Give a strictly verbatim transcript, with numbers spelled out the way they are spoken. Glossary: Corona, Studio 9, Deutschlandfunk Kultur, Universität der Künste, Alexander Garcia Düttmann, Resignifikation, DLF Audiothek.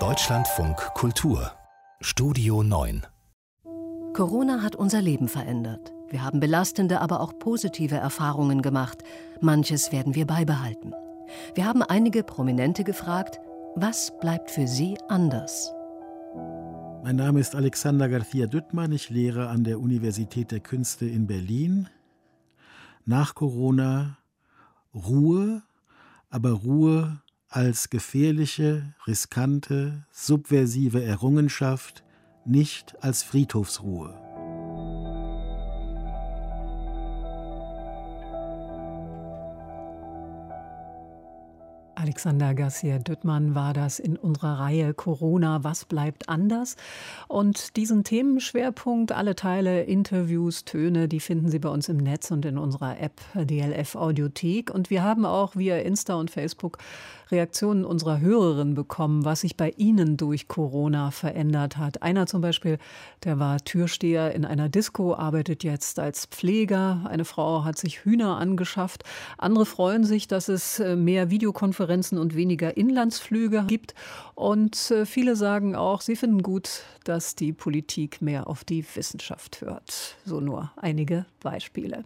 Deutschlandfunk Kultur, Studio neun. Corona hat unser Leben verändert. Wir haben belastende, aber auch positive Erfahrungen gemacht. Manches werden wir beibehalten. Wir haben einige Prominente gefragt, was bleibt für sie anders? Mein Name ist Alexander Garcia Düttmann, ich lehre an der Universität der Künste in Berlin. Nach Corona Ruhe, aber Ruhe als gefährliche, riskante, subversive Errungenschaft, nicht als Friedhofsruhe. Alexander Garcia Düttmann war das in unserer Reihe Corona, was bleibt anders? Und diesen Themenschwerpunkt, alle Teile, Interviews, Töne, die finden Sie bei uns im Netz und in unserer App D L F Audiothek. Und wir haben auch via Insta und Facebook Reaktionen unserer Hörerinnen bekommen, was sich bei ihnen durch Corona verändert hat. Einer zum Beispiel, der war Türsteher in einer Disco, arbeitet jetzt als Pfleger. Eine Frau hat sich Hühner angeschafft. Andere freuen sich, dass es mehr Videokonferenzen und weniger Inlandsflüge gibt. Und äh, viele sagen auch, sie finden gut, dass die Politik mehr auf die Wissenschaft hört. So nur einige Beispiele.